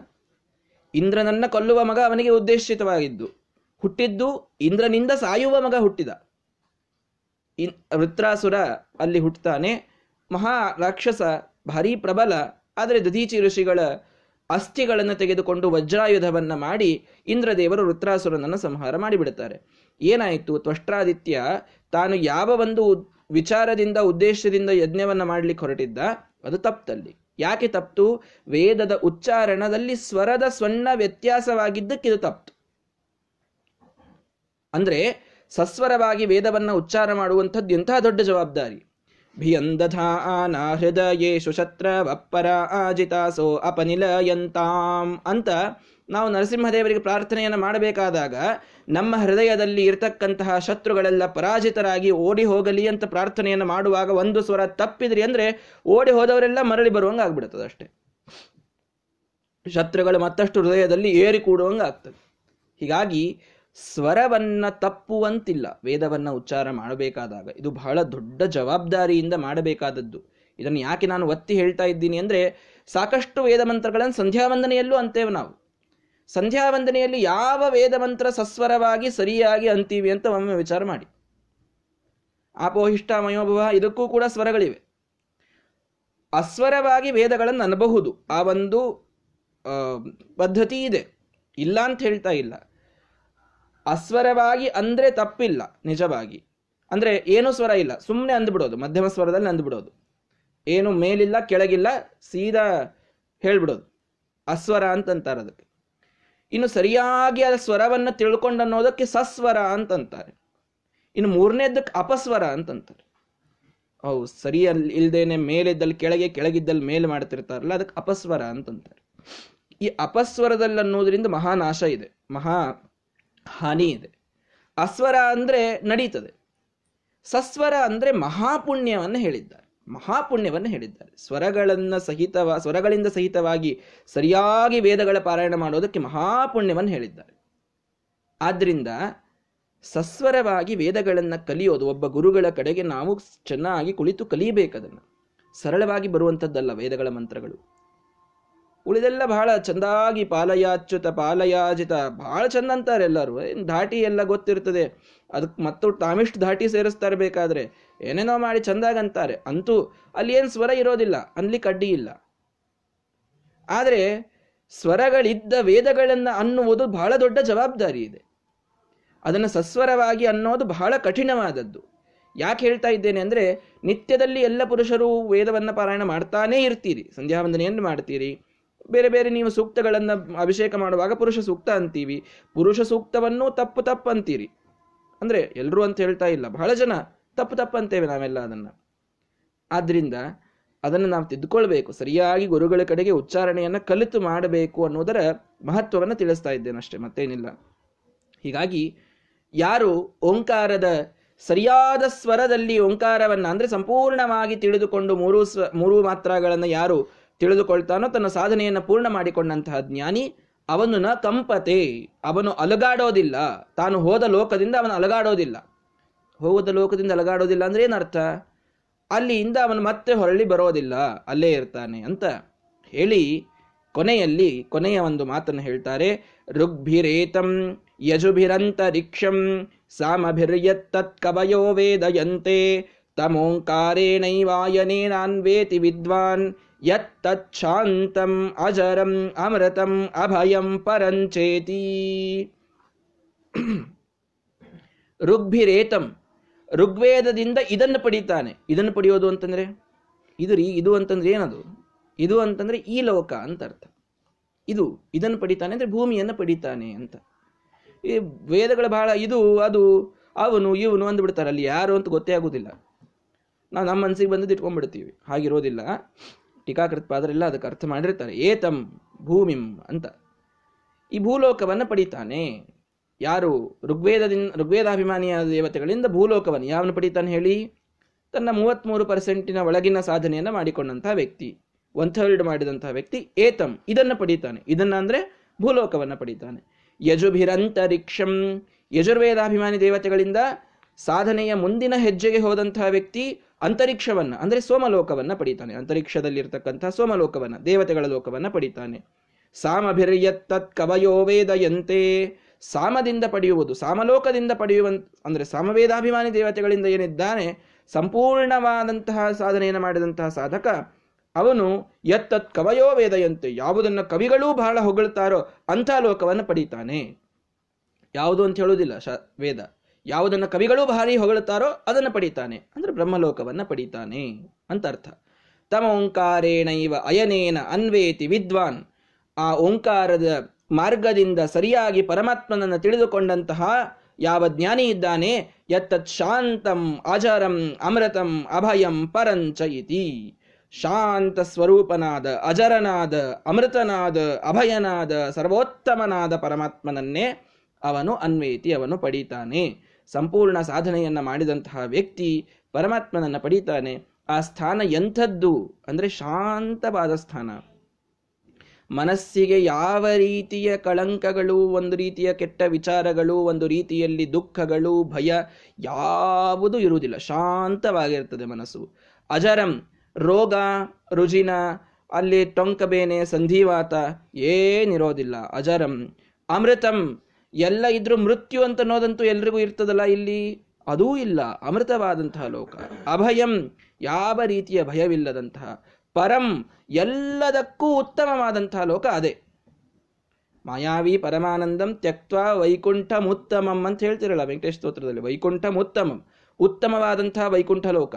ಇಂದ್ರನನ್ನ ಕೊಲ್ಲುವ ಮಗ ಅವನಿಗೆ ಉದ್ದೇಶಿತವಾಗಿದ್ದು ಹುಟ್ಟಿದ್ದು, ಇಂದ್ರನಿಂದ ಸಾಯುವ ಮಗ ಹುಟ್ಟಿದ. ವೃತ್ರಾಸುರ ಅಲ್ಲಿ ಹುಟ್ಟುತ್ತಾನೆ, ಮಹಾ ರಾಕ್ಷಸ, ಭಾರೀ ಪ್ರಬಲ. ಆದರೆ ದಧೀಚಿ ಋಷಿಗಳ ಅಸ್ಥಿಗಳನ್ನು ತೆಗೆದುಕೊಂಡು ವಜ್ರಾಯುಧವನ್ನು ಮಾಡಿ ಇಂದ್ರದೇವರು ವೃತ್ರಾಸುರನನ್ನು ಸಂಹಾರ ಮಾಡಿಬಿಡುತ್ತಾರೆ. ಏನಾಯಿತು? ತ್ವಷ್ಟ್ರಾದಿತ್ಯ ತಾನು ಯಾವ ಒಂದು ವಿಚಾರದಿಂದ ಉದ್ದೇಶದಿಂದ ಯಜ್ಞವನ್ನು ಮಾಡಲಿಕ್ಕೆ ಹೊರಟಿದ್ದ ಅದು ತಪ್ಪಲ್ಲಿ. ಯಾಕೆ ತಪ್ಪು? ವೇದದ ಉಚ್ಚಾರಣದಲ್ಲಿ ಸ್ವರದ ಸ್ವರ್ಣ ವ್ಯತ್ಯಾಸವಾಗಿದ್ದಕ್ಕಿದು ತಪ್ಪು. ಅಂದರೆ ಸಸ್ವರವಾಗಿ ವೇದವನ್ನು ಉಚ್ಚಾರ ಮಾಡುವಂಥದ್ದು ಎಂತಹ ದೊಡ್ಡ ಜವಾಬ್ದಾರಿ. ಭಿಯಂದಧಾ ಆನಾ ಹೃದಯೇಶು ಶತ್ರವಪ್ಪರ ಆಜಿತಾಸೋ ಅಪನಿಲಯಂತಾಂ ಅಂತ ನಾವು ನರಸಿಂಹದೇವರಿಗೆ ಪ್ರಾರ್ಥನೆಯನ್ನು ಮಾಡಬೇಕಾದಾಗ ನಮ್ಮ ಹೃದಯದಲ್ಲಿ ಇರತಕ್ಕಂತಹ ಶತ್ರುಗಳೆಲ್ಲ ಪರಾಜಿತರಾಗಿ ಓಡಿ ಹೋಗಲಿ ಅಂತ ಪ್ರಾರ್ಥನೆಯನ್ನು ಮಾಡುವಾಗ ಒಂದು ಸ್ವರ ತಪ್ಪಿದ್ರಿ ಅಂದರೆ ಓಡಿ ಹೋದವರೆಲ್ಲ ಮರಳಿ ಬರುವಂಗೆ ಆಗ್ಬಿಡುತ್ತದೆ. ಅಷ್ಟೇ, ಶತ್ರುಗಳು ಮತ್ತಷ್ಟು ಹೃದಯದಲ್ಲಿ ಏರಿ ಕೂಡುವಂಗೆ ಆಗ್ತದೆ. ಹೀಗಾಗಿ ಸ್ವರವನ್ನು ತಪ್ಪುವಂತಿಲ್ಲ ವೇದವನ್ನು ಉಚ್ಚಾರ ಮಾಡಬೇಕಾದಾಗ. ಇದು ಬಹಳ ದೊಡ್ಡ ಜವಾಬ್ದಾರಿಯಿಂದ ಮಾಡಬೇಕಾದದ್ದು. ಇದನ್ನು ಯಾಕೆ ನಾನು ಒತ್ತಿ ಹೇಳ್ತಾ ಇದ್ದೀನಿ ಅಂದರೆ ಸಾಕಷ್ಟು ವೇದ ಮಂತ್ರಗಳನ್ನು ಸಂಧ್ಯಾವಂದನೆಯಲ್ಲೂ ಅಂತೇವೆ ನಾವು. ಸಂಧ್ಯಾವಂದನೆಯಲ್ಲಿ ಯಾವ ವೇದ ಮಂತ್ರ ಸಸ್ವರವಾಗಿ ಸರಿಯಾಗಿ ಅಂತೀವಿ ಅಂತ ಒಮ್ಮೆ ವಿಚಾರ ಮಾಡಿ. ಆಪೋಹಿಷ್ಟ ಮಯೋಭವ, ಇದಕ್ಕೂ ಕೂಡ ಸ್ವರಗಳಿವೆ. ಅಸ್ವರವಾಗಿ ವೇದಗಳನ್ನು ಅನ್ನಬಹುದು, ಆ ಒಂದು ಪದ್ಧತಿ ಇದೆ, ಇಲ್ಲ ಅಂತ ಹೇಳ್ತಾ ಇಲ್ಲ. ಅಸ್ವರವಾಗಿ ಅಂದರೆ ತಪ್ಪಿಲ್ಲ ನಿಜವಾಗಿ, ಅಂದ್ರೆ ಏನು ಸ್ವರ ಇಲ್ಲ, ಸುಮ್ಮನೆ ಅಂದ್ಬಿಡೋದು, ಮಧ್ಯಮ ಸ್ವರದಲ್ಲಿ ಅಂದ್ಬಿಡೋದು, ಏನು ಮೇಲಿಲ್ಲ ಕೆಳಗಿಲ್ಲ, ಸೀದಾ ಹೇಳ್ಬಿಡೋದು ಅಸ್ವರ ಅಂತಂತಾರೆ ಅದಕ್ಕೆ. ಇನ್ನು ಸರಿಯಾಗಿ ಆ ಸ್ವರವನ್ನು ತಿಳ್ಕೊಂಡು ಅನ್ನೋದಕ್ಕೆ ಸಸ್ವರ ಅಂತಂತಾರೆ. ಇನ್ನು ಮೂರನೇದಕ್ಕೆ ಅಪಸ್ವರ ಅಂತಂತಾರೆ. ಅವು ಸರಿಯಲ್ಲಿ ಇಲ್ದೇನೆ ಮೇಲಿದ್ದಲ್ಲಿ ಕೆಳಗೆ, ಕೆಳಗಿದ್ದಲ್ಲಿ ಮೇಲೆ ಮಾಡ್ತಿರ್ತಾರಲ್ಲ, ಅದಕ್ಕೆ ಅಪಸ್ವರ ಅಂತಂತಾರೆ. ಈ ಅಪಸ್ವರದಲ್ಲಿ ಅನ್ನೋದ್ರಿಂದ ಮಹಾನಾಶ ಇದೆ, ಮಹಾ ಹಾನಿ ಇದೆ. ಅಸ್ವರ ಅಂದ್ರೆ ನಡೀತದೆ, ಸಸ್ವರ ಅಂದ್ರೆ ಮಹಾಪುಣ್ಯವನ್ನು ಹೇಳಿದ್ದಾರೆ, ಮಹಾಪುಣ್ಯವನ್ನು ಹೇಳಿದ್ದಾರೆ. ಸ್ವರಗಳಿಂದ ಸಹಿತವಾಗಿ ಸರಿಯಾಗಿ ವೇದಗಳ ಪಾರಾಯಣ ಮಾಡೋದಕ್ಕೆ ಮಹಾಪುಣ್ಯವನ್ನು ಹೇಳಿದ್ದಾರೆ. ಆದ್ರಿಂದ ಸಸ್ವರವಾಗಿ ವೇದಗಳನ್ನು ಕಲಿಯೋದು, ಒಬ್ಬ ಗುರುಗಳ ಕಡೆಗೆ ನಾವು ಚೆನ್ನಾಗಿ ಕುಳಿತು ಕಲಿಯಬೇಕದನ್ನು. ಸರಳವಾಗಿ ಬರುವಂಥದ್ದಲ್ಲ ವೇದಗಳ ಮಂತ್ರಗಳು. ಉಳಿದೆಲ್ಲ ಬಹಳ ಚೆಂದಾಗಿ ಪಾಲಯಾಚ್ಯುತ ಪಾಲಯಾಜಿತ ಬಹಳ ಚೆಂದ ಅಂತಾರೆ ಎಲ್ಲರೂ. ಏನು ಧಾಟಿ ಎಲ್ಲ ಗೊತ್ತಿರ್ತದೆ, ಅದಕ್ಕೆ ಮತ್ತು ತಾಮಿಷ್ಟು ಧಾಟಿ ಸೇರಿಸ್ತಾರೆ, ಬೇಕಾದ್ರೆ ಏನೇನೋ ಮಾಡಿ ಚೆಂದಾಗಂತಾರೆ. ಅಂತೂ ಅಲ್ಲಿ ಏನು ಸ್ವರ ಇರೋದಿಲ್ಲ, ಅಲ್ಲಿ ಕಡ್ಡಿ ಇಲ್ಲ. ಆದರೆ ಸ್ವರಗಳಿದ್ದ ವೇದಗಳನ್ನು ಅನ್ನುವುದು ಬಹಳ ದೊಡ್ಡ ಜವಾಬ್ದಾರಿ ಇದೆ. ಅದನ್ನು ಸಸ್ವರವಾಗಿ ಅನ್ನೋದು ಬಹಳ ಕಠಿಣವಾದದ್ದು. ಯಾಕೆ ಹೇಳ್ತಾ ಇದ್ದೇನೆ ಅಂದರೆ, ನಿತ್ಯದಲ್ಲಿ ಎಲ್ಲ ಪುರುಷರು ವೇದವನ್ನು ಪಾರಾಯಣ ಮಾಡ್ತಾನೇ ಇರ್ತೀರಿ, ಸಂಧ್ಯಾವಂದನೆಯನ್ನು ಮಾಡ್ತೀರಿ, ಬೇರೆ ಬೇರೆ ನೀವು ಸೂಕ್ತಗಳನ್ನು ಅಭಿಷೇಕ ಮಾಡುವಾಗ ಪುರುಷ ಸೂಕ್ತ ಅಂತೀವಿ, ಪುರುಷ ಸೂಕ್ತವನ್ನು ತಪ್ಪು ಅಂತೀರಿ. ಅಂದರೆ ಎಲ್ಲರೂ ಅಂತ ಹೇಳ್ತಾ ಇಲ್ಲ, ಬಹಳ ಜನ ತಪ್ಪು ಅಂತೇವೆ ನಾವೆಲ್ಲ ಅದನ್ನು. ಆದ್ದರಿಂದ ಅದನ್ನು ನಾವು ತಿದ್ದುಕೊಳ್ಬೇಕು, ಸರಿಯಾಗಿ ಗುರುಗಳ ಕಡೆಗೆ ಉಚ್ಚಾರಣೆಯನ್ನು ಕಲಿತು ಮಾಡಬೇಕು ಅನ್ನೋದರ ಮಹತ್ವವನ್ನು ತಿಳಿಸ್ತಾ ಇದ್ದೇನೆ ಅಷ್ಟೇ, ಮತ್ತೇನಿಲ್ಲ. ಹೀಗಾಗಿ ಯಾರು ಓಂಕಾರದ ಸರಿಯಾದ ಸ್ವರದಲ್ಲಿ ಓಂಕಾರವನ್ನು ಅಂದರೆ ಸಂಪೂರ್ಣವಾಗಿ ತಿಳಿದುಕೊಂಡು ಮೂರು ಮಾತ್ರಗಳನ್ನು ಯಾರು ತಿಳಿದುಕೊಳ್ತಾನೋ, ತನ್ನ ಸಾಧನೆಯನ್ನು ಪೂರ್ಣ ಮಾಡಿಕೊಂಡಂತಹ ಜ್ಞಾನಿ ಅವನು ನ ಕಂಪತೆ, ಅವನು ಅಲಗಾಡೋದಿಲ್ಲ. ತಾನು ಹೋದ ಲೋಕದಿಂದ ಅವನು ಅಲಗಾಡೋದಿಲ್ಲ. ಹೋದ ಲೋಕದಿಂದ ಅಲಗಾಡೋದಿಲ್ಲ ಅಂದ್ರೆ ಏನರ್ಥ? ಅಲ್ಲಿಯಿಂದ ಅವನು ಮತ್ತೆ ಹೊರಳಿ ಬರೋದಿಲ್ಲ, ಅಲ್ಲೇ ಇರ್ತಾನೆ ಅಂತ ಹೇಳಿ ಕೊನೆಯ ಒಂದು ಮಾತನ್ನು ಹೇಳ್ತಾರೆ. ಋಗ್ಭಿರೇತಂ ಯಜುಭಿರಂತರಿಕ್ಷಂ ಸಾಮಭಿರ್ಯತ್ ತತ್ ಕವಯೋ ವೇದಯಂತೆ ತಮೋಂಕಾರೇಣೈವಾಯನೇನಾನ್ವೇತಿ ವಿದ್ವಾನ್ ಯತ್ ತತ್ ಶಾಂತಂ ಅಜರಂ ಅಮೃತಂ ಅಭಯಂ ಪರಂಚೇತಿ. ಋಗ್ಭಿರೇತಂ, ಋಗ್ವೇದದಿಂದ ಇದನ್ನು ಪಡೀತಾನೆ. ಇದನ್ನು ಪಡೆಯೋದು ಅಂತಂದ್ರೆ ಇದು ಅಂತಂದ್ರೆ ಏನದು? ಇದು ಅಂತಂದ್ರೆ ಈ ಲೋಕ ಅಂತ ಅರ್ಥ. ಇದನ್ನು ಪಡೀತಾನೆ ಅಂದ್ರೆ ಭೂಮಿಯನ್ನು ಪಡೀತಾನೆ ಅಂತ. ಈ ವೇದಗಳು ಬಹಳ ಇದು ಅದು ಅವನು ಇವನು ಅಂದ್ಬಿಡ್ತಾರೆ, ಅಲ್ಲಿ ಯಾರು ಅಂತ ಗೊತ್ತೇ ಆಗುದಿಲ್ಲ, ನಾವು ನಮ್ಮ ಮನಸ್ಸಿಗೆ ಬಂದದ್ದು ಇಟ್ಕೊಂಡ್ಬಿಡ್ತೀವಿ. ಹಾಗಿರೋದಿಲ್ಲ. ಟೀಕಾಕೃತ ಪಾದರೆಲ್ಲ ಅದಕ್ಕೆ ಅರ್ಥ ಮಾಡಿರ್ತಾರೆ. ಏತಂ ಭೂಮಿಂ ಅಂತ, ಈ ಭೂಲೋಕವನ್ನು ಪಡೀತಾನೆ ಯಾರು ಋಗ್ವೇದಾಭಿಮಾನಿಯ ದೇವತೆಗಳಿಂದ ಭೂಲೋಕವನ್ನು ಯಾವನು ಪಡೀತಾನೆ ಹೇಳಿ? ತನ್ನ 33% ಒಳಗಿನ ಸಾಧನೆಯನ್ನು ಮಾಡಿಕೊಂಡಂತಹ ವ್ಯಕ್ತಿ, 1/3 ಮಾಡಿದಂತಹ ವ್ಯಕ್ತಿ ಏತಂ ಇದನ್ನು ಪಡೀತಾನೆ. ಇದನ್ನ ಅಂದ್ರೆ ಭೂಲೋಕವನ್ನು ಪಡೀತಾನೆ. ಯಜುಭಿರಂತರಿಕ್ಷಂ, ಯಜುರ್ವೇದಾಭಿಮಾನಿ ದೇವತೆಗಳಿಂದ ಸಾಧನೆಯ ಮುಂದಿನ ಹೆಜ್ಜೆಗೆ ಹೋದಂತಹ ವ್ಯಕ್ತಿ ಅಂತರಿಕ್ಷವನ್ನ ಅಂದ್ರೆ ಸೋಮಲೋಕವನ್ನ ಪಡೀತಾನೆ. ಅಂತರಿಕ್ಷದಲ್ಲಿರ್ತಕ್ಕಂತಹ ಸೋಮಲೋಕವನ್ನ, ದೇವತೆಗಳ ಲೋಕವನ್ನ ಪಡೀತಾನೆ. ಸಾಮಭಿರ್ಯತ್ ತತ್ ಕವಯೋ ವೇದಯಂತೆ, ಸಾಮದಿಂದ ಪಡೆಯುವುದು, ಸಾಮಲೋಕದಿಂದ ಪಡೆಯುವಂತ ಅಂದ್ರೆ ಸಾಮವೇದಾಭಿಮಾನಿ ದೇವತೆಗಳಿಂದ ಏನಿದ್ದಾನೆ ಸಂಪೂರ್ಣವಾದಂತಹ ಸಾಧನೆಯನ್ನು ಮಾಡಿದಂತಹ ಸಾಧಕ ಅವನು ಯತ್ ತತ್ ಕವಯೋ ವೇದಯಂತೆ, ಯಾವುದನ್ನು ಕವಿಗಳೂ ಬಹಳ ಹೊಗಳ್ತಾರೋ ಅಂಥ ಲೋಕವನ್ನು ಪಡೀತಾನೆ. ಯಾವುದು ಅಂತ ಹೇಳುವುದಿಲ್ಲ ವೇದ, ಯಾವುದನ್ನು ಕವಿಗಳು ಭಾರಿ ಹೊಗಳುತ್ತಾರೋ ಅದನ್ನು ಪಡೀತಾನೆ ಅಂದ್ರೆ ಬ್ರಹ್ಮಲೋಕವನ್ನು ಪಡೀತಾನೆ ಅಂತ ಅರ್ಥ. ತಮ ಓಂಕಾರೇಣೈವ ಅಯನೇನ ಅನ್ವೇತಿ ವಿದ್ವಾನ್, ಆ ಓಂಕಾರದ ಮಾರ್ಗದಿಂದ ಸರಿಯಾಗಿ ಪರಮಾತ್ಮನನ್ನು ತಿಳಿದುಕೊಂಡಂತಹ ಯಾವ ಜ್ಞಾನಿ ಇದ್ದಾನೆ ಯತ್ತತ್ ಶಾಂತಂ ಅಜರಂ ಅಮೃತಂ ಅಭಯಂ ಪರಂಚ ಇತಿ, ಶಾಂತ ಸ್ವರೂಪನಾದ ಅಜರನಾದ ಅಮೃತನಾದ ಅಭಯನಾದ ಸರ್ವೋತ್ತಮನಾದ ಪರಮಾತ್ಮನನ್ನೇ ಅವನು ಅನ್ವೇತಿ, ಅವನು ಪಡೀತಾನೆ. ಸಂಪೂರ್ಣ ಸಾಧನೆಯನ್ನು ಮಾಡಿದಂತಹ ವ್ಯಕ್ತಿ ಪರಮಾತ್ಮನನ್ನು ಪಡೀತಾನೆ. ಆ ಸ್ಥಾನ ಎಂಥದ್ದು ಅಂದರೆ ಶಾಂತವಾದ ಸ್ಥಾನ. ಮನಸ್ಸಿಗೆ ಯಾವ ರೀತಿಯ ಕಳಂಕಗಳು, ಒಂದು ರೀತಿಯ ಕೆಟ್ಟ ವಿಚಾರಗಳು, ಒಂದು ರೀತಿಯಲ್ಲಿ ದುಃಖಗಳು, ಭಯ ಯಾವುದೂ ಇರುವುದಿಲ್ಲ, ಶಾಂತವಾಗಿರ್ತದೆ ಮನಸ್ಸು. ಅಜರಂ, ರೋಗ ರುಜಿನ, ಅಲ್ಲಿ ಟೊಂಕಬೇನೆ ಸಂಧಿವಾತ ಏನಿರೋದಿಲ್ಲ, ಅಜರಂ. ಅಮೃತಂ, ಎಲ್ಲ ಇದ್ರೂ ಮೃತ್ಯು ಅಂತ ಅನ್ನೋದಂತೂ ಎಲ್ರಿಗೂ ಇರ್ತದಲ್ಲ, ಇಲ್ಲಿ ಅದೂ ಇಲ್ಲ, ಅಮೃತವಾದಂತಹ ಲೋಕ. ಅಭಯಂ, ಯಾವ ರೀತಿಯ ಭಯವಿಲ್ಲದಂತಹ. ಪರಂ, ಎಲ್ಲದಕ್ಕೂ ಉತ್ತಮವಾದಂತಹ ಲೋಕ ಅದೇ. ಮಾಯಾವಿ ಪರಮಾನಂದಂ ತ್ಯಕ್ತ್ವಾ ವೈಕುಂಠ ಮುತ್ತಮಂ ಅಂತ ಹೇಳ್ತಿರಲ್ಲ ವೆಂಕಟೇಶ ಸ್ತೋತ್ರದಲ್ಲಿ, ವೈಕುಂಠ ಮುತ್ತಮಂ ಉತ್ತಮವಾದಂತಹ ವೈಕುಂಠ ಲೋಕ,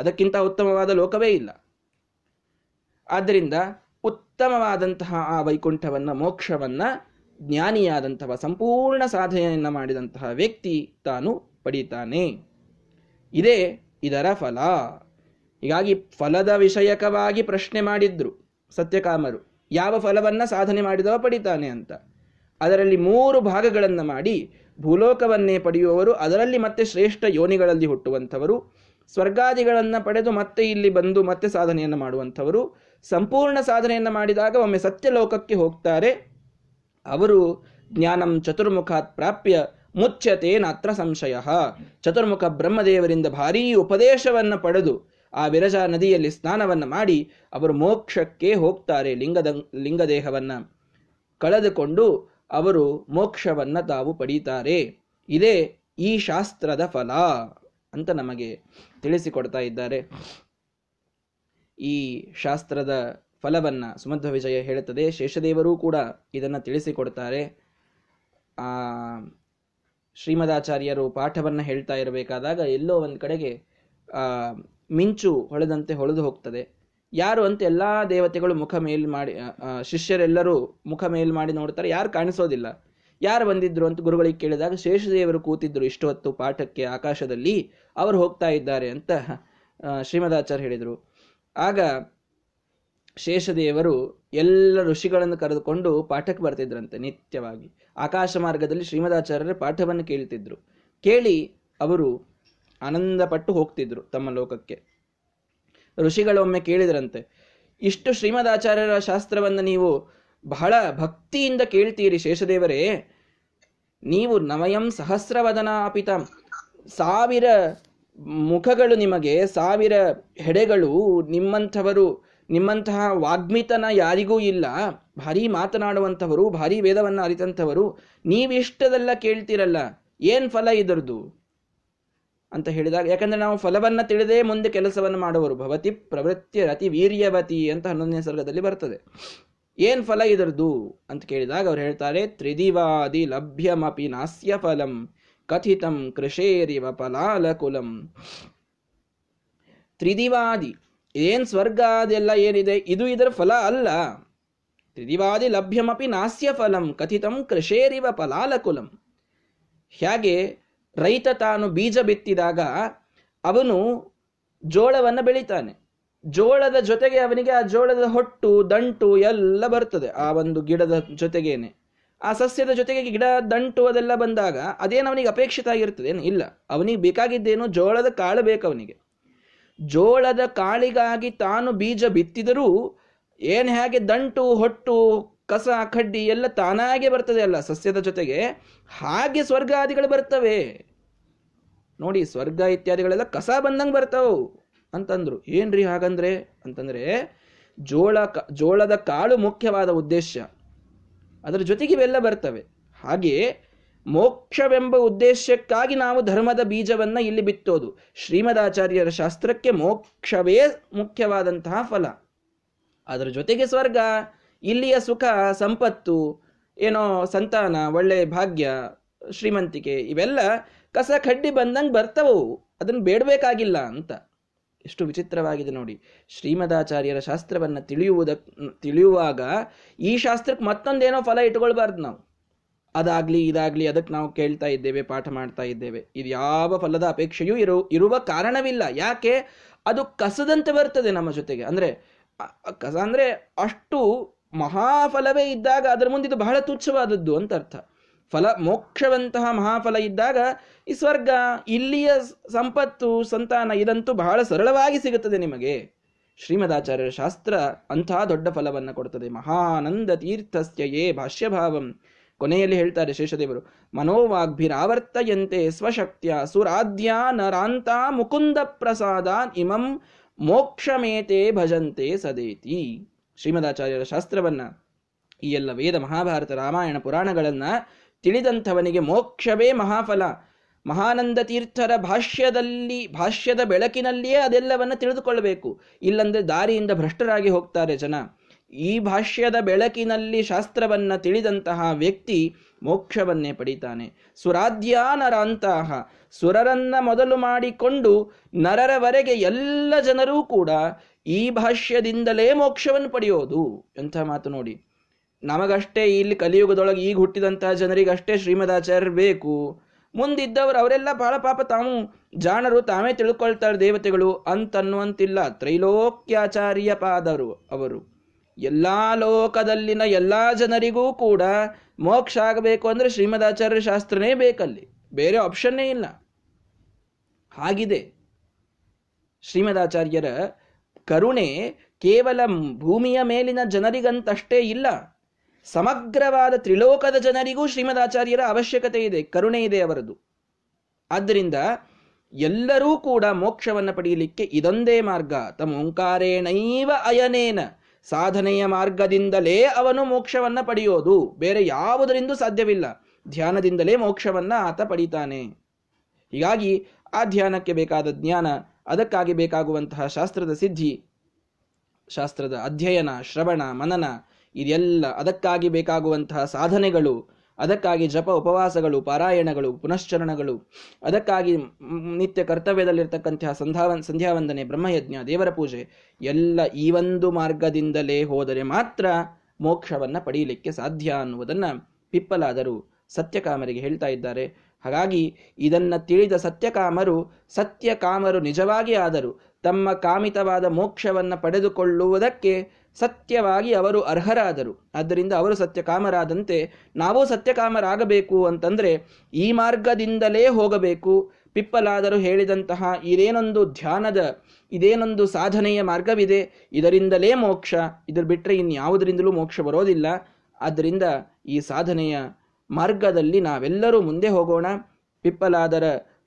ಅದಕ್ಕಿಂತ ಉತ್ತಮವಾದ ಲೋಕವೇ ಇಲ್ಲ. ಆದ್ದರಿಂದ ಉತ್ತಮವಾದಂತಹ ಆ ವೈಕುಂಠವನ್ನ, ಮೋಕ್ಷವನ್ನ ಜ್ಞಾನಿಯಾದಂತಹ, ಸಂಪೂರ್ಣ ಸಾಧನೆಯನ್ನ ಮಾಡಿದಂತಹ ವ್ಯಕ್ತಿ ತಾನು ಪಡೀತಾನೆ. ಇದೇ ಇದರ ಫಲ. ಹೀಗಾಗಿ ಫಲದ ವಿಷಯಕವಾಗಿ ಪ್ರಶ್ನೆ ಮಾಡಿದ್ರು ಸತ್ಯಕಾಮರು, ಯಾವ ಫಲವನ್ನ ಸಾಧನೆ ಮಾಡಿದವ ಪಡಿತಾನೆ ಅಂತ. ಅದರಲ್ಲಿ 3 ಭಾಗಗಳನ್ನು ಮಾಡಿ, ಭೂಲೋಕವನ್ನೇ ಪಡೆಯುವವರು, ಅದರಲ್ಲಿ ಮತ್ತೆ ಶ್ರೇಷ್ಠ ಯೋನಿಗಳಲ್ಲಿ ಹುಟ್ಟುವಂಥವರು, ಸ್ವರ್ಗಾದಿಗಳನ್ನು ಪಡೆದು ಮತ್ತೆ ಇಲ್ಲಿ ಬಂದು ಮತ್ತೆ ಸಾಧನೆಯನ್ನು ಮಾಡುವಂಥವರು, ಸಂಪೂರ್ಣ ಸಾಧನೆಯನ್ನು ಮಾಡಿದಾಗ ಒಮ್ಮೆ ಸತ್ಯಲೋಕಕ್ಕೆ ಹೋಗ್ತಾರೆ ಅವರು. ಜ್ಞಾನಂ ಚತುರ್ಮುಖಾತ್ ಪ್ರಾಪ್ಯ ಮುಚ್ಯತೆ ನಾತ್ರ ಸಂಶಯ. ಚತುರ್ಮುಖ ಬ್ರಹ್ಮದೇವರಿಂದ ಭಾರೀ ಉಪದೇಶವನ್ನು ಪಡೆದು ಆ ವಿರಜಾ ನದಿಯಲ್ಲಿ ಸ್ನಾನವನ್ನು ಮಾಡಿ ಅವರು ಮೋಕ್ಷಕ್ಕೆ ಹೋಗ್ತಾರೆ. ಲಿಂಗದೇಹವನ್ನು ಕಳೆದುಕೊಂಡು ಅವರು ಮೋಕ್ಷವನ್ನು ತಾವು ಪಡೀತಾರೆ. ಇದೇ ಈ ಶಾಸ್ತ್ರದ ಫಲ ಅಂತ ನಮಗೆ ತಿಳಿಸಿಕೊಡ್ತಾ ಇದ್ದಾರೆ. ಈ ಶಾಸ್ತ್ರದ ಫಲವನ್ನು ಸುಮಧ್ವ ವಿಜಯ ಹೇಳುತ್ತದೆ. ಶೇಷದೇವರೂ ಕೂಡ ಇದನ್ನು ತಿಳಿಸಿಕೊಡ್ತಾರೆ. ಶ್ರೀಮದಾಚಾರ್ಯರು ಪಾಠವನ್ನು ಹೇಳ್ತಾ ಇರಬೇಕಾದಾಗ ಎಲ್ಲೋ ಒಂದು ಕಡೆಗೆ ಮಿಂಚು ಹೊಳೆದಂತೆ ಹೊಳೆದು ಹೋಗ್ತದೆ. ಯಾರು ಅಂತ ಎಲ್ಲ ದೇವತೆಗಳು ಮುಖ ಮೇಲ್ ಮಾಡಿ, ಶಿಷ್ಯರೆಲ್ಲರೂ ಮುಖ ಮೇಲ್ ಮಾಡಿ ನೋಡ್ತಾರೆ, ಯಾರು ಕಾಣಿಸೋದಿಲ್ಲ. ಯಾರು ಬಂದಿದ್ರು ಅಂತ ಗುರುಗಳಿಗೆ ಕೇಳಿದಾಗ ಶೇಷದೇವರು ಕೂತಿದ್ರು ಇಷ್ಟು ಹೊತ್ತು ಪಾಠಕ್ಕೆ ಆಕಾಶದಲ್ಲಿ, ಅವರು ಹೋಗ್ತಾ ಇದ್ದಾರೆ ಅಂತ ಶ್ರೀಮದಾಚಾರ್ಯ ಹೇಳಿದರು. ಆಗ ಶೇಷದೇವರು ಎಲ್ಲ ಋಷಿಗಳನ್ನು ಕರೆದುಕೊಂಡು ಪಾಠಕ್ಕೆ ಬರ್ತಿದ್ರಂತೆ ನಿತ್ಯವಾಗಿ. ಆಕಾಶ ಮಾರ್ಗದಲ್ಲಿ ಶ್ರೀಮದಾಚಾರ್ಯರ ಪಾಠವನ್ನು ಕೇಳ್ತಿದ್ರು. ಕೇಳಿ ಅವರು ಆನಂದಪಟ್ಟು ಹೋಗ್ತಿದ್ರು ತಮ್ಮ ಲೋಕಕ್ಕೆ. ಋಷಿಗಳೊಮ್ಮೆ ಕೇಳಿದ್ರಂತೆ, ಇಷ್ಟು ಶ್ರೀಮದಾಚಾರ್ಯರ ಶಾಸ್ತ್ರವನ್ನು ನೀವು ಬಹಳ ಭಕ್ತಿಯಿಂದ ಕೇಳ್ತೀರಿ ಶೇಷದೇವರೇ, ನೀವು ನಮಯಂ ಸಹಸ್ರವದನ ಅಪಿತಾಂ, 1000 ಮುಖಗಳು ನಿಮಗೆ, 1000 ಹೆಡೆಗಳು, ನಿಮ್ಮಂತಹ ವಾಗ್ಮಿತನ ಯಾರಿಗೂ ಇಲ್ಲ, ಭಾರಿ ಮಾತನಾಡುವಂಥವರು, ಭಾರಿ ವೇದವನ್ನು ಅರಿತಂಥವರು, ನೀವಿಷ್ಟದೆಲ್ಲ ಕೇಳ್ತಿರಲ್ಲ, ಏನ್ ಫಲ ಇದರದು ಅಂತ ಹೇಳಿದಾಗ, ಯಾಕಂದ್ರೆ ನಾವು ಫಲವನ್ನ ತಿಳಿದೇ ಮುಂದೆ ಕೆಲಸವನ್ನು ಮಾಡುವರು. ಭವತಿ ಪ್ರವೃತ್ತಿ ರತಿ ವೀರ್ಯವತಿ ಅಂತ 11ನೇ ಸರ್ಗದಲ್ಲಿ ಬರ್ತದೆ. ಏನ್ ಫಲ ಇದರದು ಅಂತ ಕೇಳಿದಾಗ ಅವ್ರು ಹೇಳ್ತಾರೆ, ತ್ರಿದಿವಾದಿ ಲಭ್ಯಮಪಿ ನಾಸ್ಯ ಫಲಂ ಕಥಿತಂ ಕೃಷೇರಿವ ಫಲಾಲಕುಲಂ. ತ್ರಿದಿವಾದಿ, ಏನ್ ಸ್ವರ್ಗ ಅದೆಲ್ಲ ಏನಿದೆ ಇದು ಇದರ ಫಲ ಅಲ್ಲ. ತ್ರಿದಿವಾದಿ ಲಭ್ಯಮಪಿ ನಾಸ್ಯ ಫಲಂ ಕಥಿತಂ ಕೃಷೇರಿವ ಫಲಾಲಕುಲಂ. ಹೇಗೆ ರೈತ ತಾನು ಬೀಜ ಬಿತ್ತಿದಾಗ ಅವನು ಜೋಳವನ್ನು ಬೆಳಿತಾನೆ, ಜೋಳದ ಜೊತೆಗೆ ಅವನಿಗೆ ಆ ಜೋಳದ ಹೊಟ್ಟು, ದಂಟು ಎಲ್ಲ ಬರ್ತದೆ. ಆ ಒಂದು ಗಿಡದ ಜೊತೆಗೇನೆ, ಆ ಸಸ್ಯದ ಜೊತೆಗೆ ಗಿಡ, ದಂಟು ಅದೆಲ್ಲ ಬಂದಾಗ ಅದೇನು ಅವನಿಗೆ ಅಪೇಕ್ಷಿತ ಆಗಿರ್ತದೆ ಏನು ಇಲ್ಲ. ಅವನಿಗೆ ಬೇಕಾಗಿದ್ದೇನು? ಜೋಳದ ಕಾಳು ಬೇಕು ಅವನಿಗೆ. ಜೋಳದ ಕಾಳಿಗಾಗಿ ತಾನು ಬೀಜ ಬಿತ್ತಿದರೂ ಏನು, ಹೇಗೆ ದಂಟು, ಹೊಟ್ಟು, ಕಸ, ಕಡ್ಡಿ ಎಲ್ಲ ತಾನಾಗೆ ಬರ್ತದೆ ಅಲ್ಲ ಸಸ್ಯದ ಜೊತೆಗೆ, ಹಾಗೆ ಸ್ವರ್ಗಾದಿಗಳು ಬರ್ತವೆ ನೋಡಿ. ಸ್ವರ್ಗ ಇತ್ಯಾದಿಗಳೆಲ್ಲ ಕಸ ಬಂದಂಗೆ ಬರ್ತವು ಅಂತಂದ್ರು. ಏನ್ರಿ ಹಾಗಂದ್ರೆ ಅಂತಂದ್ರೆ, ಜೋಳದ ಕಾಳು ಮುಖ್ಯವಾದ ಉದ್ದೇಶ, ಅದರ ಜೊತೆಗೆ ಇವೆಲ್ಲ ಬರ್ತವೆ. ಹಾಗೆ ಮೋಕ್ಷವೆಂಬ ಉದ್ದೇಶಕ್ಕಾಗಿ ನಾವು ಧರ್ಮದ ಬೀಜವನ್ನ ಇಲ್ಲಿ ಬಿತ್ತೋದು. ಶ್ರೀಮದಾಚಾರ್ಯರ ಶಾಸ್ತ್ರಕ್ಕೆ ಮೋಕ್ಷವೇ ಮುಖ್ಯವಾದಂತಹ ಫಲ, ಅದರ ಜೊತೆಗೆ ಸ್ವರ್ಗ, ಇಲ್ಲಿಯ ಸುಖ, ಸಂಪತ್ತು, ಏನೋ ಸಂತಾನ, ಒಳ್ಳೆ ಭಾಗ್ಯ, ಶ್ರೀಮಂತಿಕೆ, ಇವೆಲ್ಲ ಕಸ ಕಡ್ಡಿ ಬಂದಂಗೆ ಬರ್ತವು, ಅದನ್ನು ಬೇಡಬೇಕಾಗಿಲ್ಲ ಅಂತ. ಎಷ್ಟು ವಿಚಿತ್ರವಾಗಿದೆ ನೋಡಿ. ಶ್ರೀಮದಾಚಾರ್ಯರ ಶಾಸ್ತ್ರವನ್ನು ತಿಳಿಯುವಾಗ ಈ ಶಾಸ್ತ್ರಕ್ಕೆ ಮತ್ತೊಂದೇನೋ ಫಲ ಇಟ್ಕೊಳ್ಬಾರ್ದು ನಾವು. ಅದಾಗ್ಲಿ ಇದಾಗ್ಲಿ ಅದಕ್ಕೆ ನಾವು ಕೇಳ್ತಾ ಇದ್ದೇವೆ, ಪಾಠ ಮಾಡ್ತಾ ಇದ್ದೇವೆ, ಇದು ಯಾವ ಫಲದ ಅಪೇಕ್ಷೆಯೂ ಇರುವ ಕಾರಣವಿಲ್ಲ. ಯಾಕೆ? ಅದು ಕಸದಂತೆ ಬರ್ತದೆ ನಮ್ಮ ಜೊತೆಗೆ. ಅಂದ್ರೆ ಕಸ ಅಂದ್ರೆ ಅಷ್ಟು ಮಹಾಫಲವೇ ಇದ್ದಾಗ ಅದರ ಮುಂದೆ ಇದು ಬಹಳ ತುಚ್ಛವಾದದ್ದು ಅಂತ ಅರ್ಥ. ಫಲ ಮೋಕ್ಷವಂತಹ ಮಹಾಫಲ ಇದ್ದಾಗ ಈ ಸ್ವರ್ಗ, ಇಲ್ಲಿಯ ಸಂಪತ್ತು, ಸಂತಾನ ಇದಂತೂ ಬಹಳ ಸರಳವಾಗಿ ಸಿಗುತ್ತದೆ ನಿಮಗೆ. ಶ್ರೀಮದಾಚಾರ್ಯರ ಶಾಸ್ತ್ರ ಅಂತಹ ದೊಡ್ಡ ಫಲವನ್ನು ಕೊಡುತ್ತದೆ. ಮಹಾನಂದ ತೀರ್ಥಸ್ಯ ಯೇ ಭಾಷ್ಯಭಾವಂ. ಕೊನೆಯಲ್ಲಿ ಹೇಳ್ತಾರೆ ಶೇಷದೇವರು, ಮನೋವಾಗ್ಭಿರಾವರ್ತಯಂತೆ ಸ್ವಶಕ್ತಿಯ ಸುರಾಧ್ಯ ನರಾಂತ ಮುಕುಂದ ಪ್ರಸಾದಾನ್ ಇಮಂ ಮೋಕ್ಷಮೇತೆ ಭಜಂತೆ ಸದೇತಿ. ಶ್ರೀಮದಾಚಾರ್ಯರ ಶಾಸ್ತ್ರವನ್ನ, ಈ ಎಲ್ಲ ವೇದ, ಮಹಾಭಾರತ, ರಾಮಾಯಣ, ಪುರಾಣಗಳನ್ನ ತಿಳಿದಂಥವನಿಗೆ ಮೋಕ್ಷವೇ ಮಹಾಫಲ. ಮಹಾನಂದ ತೀರ್ಥರ ಭಾಷ್ಯದ ಬೆಳಕಿನಲ್ಲಿಯೇ ಅದೆಲ್ಲವನ್ನ ತಿಳಿದುಕೊಳ್ಳಬೇಕು. ಇಲ್ಲಂದ್ರೆ ದಾರಿಯಿಂದ ಭ್ರಷ್ಟರಾಗಿ ಹೋಗ್ತಾರೆ ಜನ. ಈ ಭಾಷ್ಯದ ಬೆಳಕಿನಲ್ಲಿ ಶಾಸ್ತ್ರವನ್ನು ತಿಳಿದಂತಹ ವ್ಯಕ್ತಿ ಮೋಕ್ಷವನ್ನೇ ಪಡಿತಾನೆ. ಸುರಾದ್ಯ ನರಾಂತಹ, ಸುರರನ್ನ ಮೊದಲು ಮಾಡಿಕೊಂಡು ನರರವರೆಗೆ ಎಲ್ಲ ಜನರೂ ಕೂಡ ಈ ಭಾಷ್ಯದಿಂದಲೇ ಮೋಕ್ಷವನ್ನು ಪಡೆಯೋದು. ಎಂಥ ಮಾತು ನೋಡಿ. ನಮಗಷ್ಟೇ ಇಲ್ಲಿ ಕಲಿಯುಗದೊಳಗೆ ಈಗ ಹುಟ್ಟಿದಂತಹ ಜನರಿಗಷ್ಟೇ ಶ್ರೀಮದಾಚಾರ್ಯರು ಬೇಕು, ಮುಂದಿದ್ದವರು ಅವರೆಲ್ಲ ಬಹಳ ಪಾಪ ತಾವು ಜಾಣರು, ತಾವೇ ತಿಳ್ಕೊಳ್ತಾರೆ ದೇವತೆಗಳು ಅಂತನ್ನುವಂತಿಲ್ಲ. ತ್ರೈಲೋಕ್ಯಾಚಾರ್ಯ ಪಾದರು ಅವರು ಎಲ್ಲ ಲೋಕದಲ್ಲಿನ ಎಲ್ಲ ಜನರಿಗೂ ಕೂಡ ಮೋಕ್ಷ ಆಗಬೇಕು ಅಂದರೆ ಶ್ರೀಮದಾಚಾರ್ಯ ಶಾಸ್ತ್ರನೇ ಬೇಕಲ್ಲಿ, ಬೇರೆ ಆಪ್ಷನ್ನೇ ಇಲ್ಲ. ಹಾಗಿದೆ ಶ್ರೀಮದಾಚಾರ್ಯರ ಕರುಣೆ. ಕೇವಲ ಭೂಮಿಯ ಮೇಲಿನ ಜನರಿಗಂತಷ್ಟೇ ಇಲ್ಲ, ಸಮಗ್ರವಾದ ತ್ರಿಲೋಕದ ಜನರಿಗೂ ಶ್ರೀಮದಾಚಾರ್ಯರ ಅವಶ್ಯಕತೆ ಇದೆ, ಕರುಣೆ ಇದೆ ಅವರದು. ಆದ್ದರಿಂದ ಎಲ್ಲರೂ ಕೂಡ ಮೋಕ್ಷವನ್ನು ಪಡೆಯಲಿಕ್ಕೆ ಇದೊಂದೇ ಮಾರ್ಗ. ತಮೋಂಕಾರೇಣೈವ ಅಯನೇನ, ಸಾಧನೆಯ ಮಾರ್ಗದಿಂದಲೇ ಅವನು ಮೋಕ್ಷವನ್ನು ಪಡೆಯೋದು, ಬೇರೆ ಯಾವುದರಿಂದೂ ಸಾಧ್ಯವಿಲ್ಲ. ಧ್ಯಾನದಿಂದಲೇ ಮೋಕ್ಷವನ್ನು ಆತ ಪಡೀತಾನೆ. ಹೀಗಾಗಿ ಆ ಧ್ಯಾನಕ್ಕೆ ಬೇಕಾದ ಜ್ಞಾನ, ಅದಕ್ಕಾಗಿ ಬೇಕಾಗುವಂತಹ ಶಾಸ್ತ್ರದ ಸಿದ್ಧಿ, ಶಾಸ್ತ್ರದ ಅಧ್ಯಯನ, ಶ್ರವಣ, ಮನನ, ಇದೆಲ್ಲ ಅದಕ್ಕಾಗಿ ಬೇಕಾಗುವಂತಹ ಸಾಧನೆಗಳು, ಅದಕ್ಕಾಗಿ ಜಪ ಉಪವಾಸಗಳು, ಪಾರಾಯಣಗಳು, ಪುನಶ್ಚರಣಗಳು, ಅದಕ್ಕಾಗಿ ನಿತ್ಯ ಕರ್ತವ್ಯದಲ್ಲಿರ್ತಕ್ಕಂತಹ ಸಂಧ್ಯಾವಂದನೆ, ಬ್ರಹ್ಮಯಜ್ಞ, ದೇವರ ಪೂಜೆ, ಎಲ್ಲ ಈ ಒಂದು ಮಾರ್ಗದಿಂದಲೇ ಹೋದರೆ ಮಾತ್ರ ಮೋಕ್ಷವನ್ನು ಪಡೆಯಲಿಕ್ಕೆ ಸಾಧ್ಯ ಅನ್ನುವುದನ್ನು ಪಿಪ್ಪಲಾದರು ಸತ್ಯಕಾಮರಿಗೆ ಹೇಳ್ತಾ ಇದ್ದಾರೆ. ಹಾಗಾಗಿ ಇದನ್ನು ತಿಳಿದ ಸತ್ಯಕಾಮರು ನಿಜವಾಗಿ ಆದರು ತಮ್ಮ ಕಾಮಿತವಾದ ಮೋಕ್ಷವನ್ನು ಪಡೆದುಕೊಳ್ಳುವುದಕ್ಕೆ ಸತ್ಯವಾಗಿ ಅವರು ಅರ್ಹರಾದರು. ಆದ್ದರಿಂದ ಅವರು ಸತ್ಯಕಾಮರಾದಂತೆ ನಾವೂ ಸತ್ಯಕಾಮರಾಗಬೇಕು ಅಂತಂದರೆ ಈ ಮಾರ್ಗದಿಂದಲೇ ಹೋಗಬೇಕು. ಪಿಪ್ಪಲಾದರು ಹೇಳಿದಂತಹ ಇದೇನೊಂದು ಧ್ಯಾನದ, ಇದೇನೊಂದು ಸಾಧನೆಯ ಮಾರ್ಗವಿದೆ, ಇದರಿಂದಲೇ ಮೋಕ್ಷ, ಇದ್ರ ಬಿಟ್ಟರೆ ಇನ್ಯಾವುದರಿಂದಲೂ ಮೋಕ್ಷ ಬರೋದಿಲ್ಲ. ಆದ್ದರಿಂದ ಈ ಸಾಧನೆಯ ಮಾರ್ಗದಲ್ಲಿ ನಾವೆಲ್ಲರೂ ಮುಂದೆ ಹೋಗೋಣ. ಪಿಪ್ಪಲಾದರ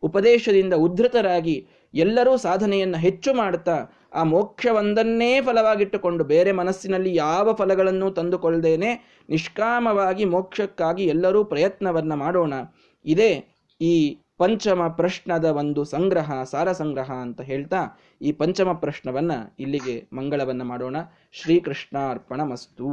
ಉಪದೇಶದಿಂದ ಉದ್ಧೃತರಾಗಿ ಎಲ್ಲರೂ ಸಾಧನೆಯನ್ನು ಹೆಚ್ಚು ಮಾಡುತ್ತಾ ಆ ಮೋಕ್ಷವೊಂದನ್ನೇ ಫಲವಾಗಿಟ್ಟುಕೊಂಡು ಬೇರೆ ಮನಸ್ಸಿನಲ್ಲಿ ಯಾವ ಫಲಗಳನ್ನು ತಂದುಕೊಳ್ಳದೇನೆ ನಿಷ್ಕಾಮವಾಗಿ ಮೋಕ್ಷಕ್ಕಾಗಿ ಎಲ್ಲರೂ ಪ್ರಯತ್ನವನ್ನು ಮಾಡೋಣ. ಇದೇ ಈ ಪಂಚಮ ಪ್ರಶ್ನದ ಒಂದು ಸಂಗ್ರಹ, ಸಾರ ಸಂಗ್ರಹ ಅಂತ ಹೇಳ್ತಾ ಈ ಪಂಚಮ ಪ್ರಶ್ನವನ್ನು ಇಲ್ಲಿಗೆ ಮಂಗಳವನ್ನು ಮಾಡೋಣ. ಶ್ರೀಕೃಷ್ಣಾರ್ಪಣಮಸ್ತು.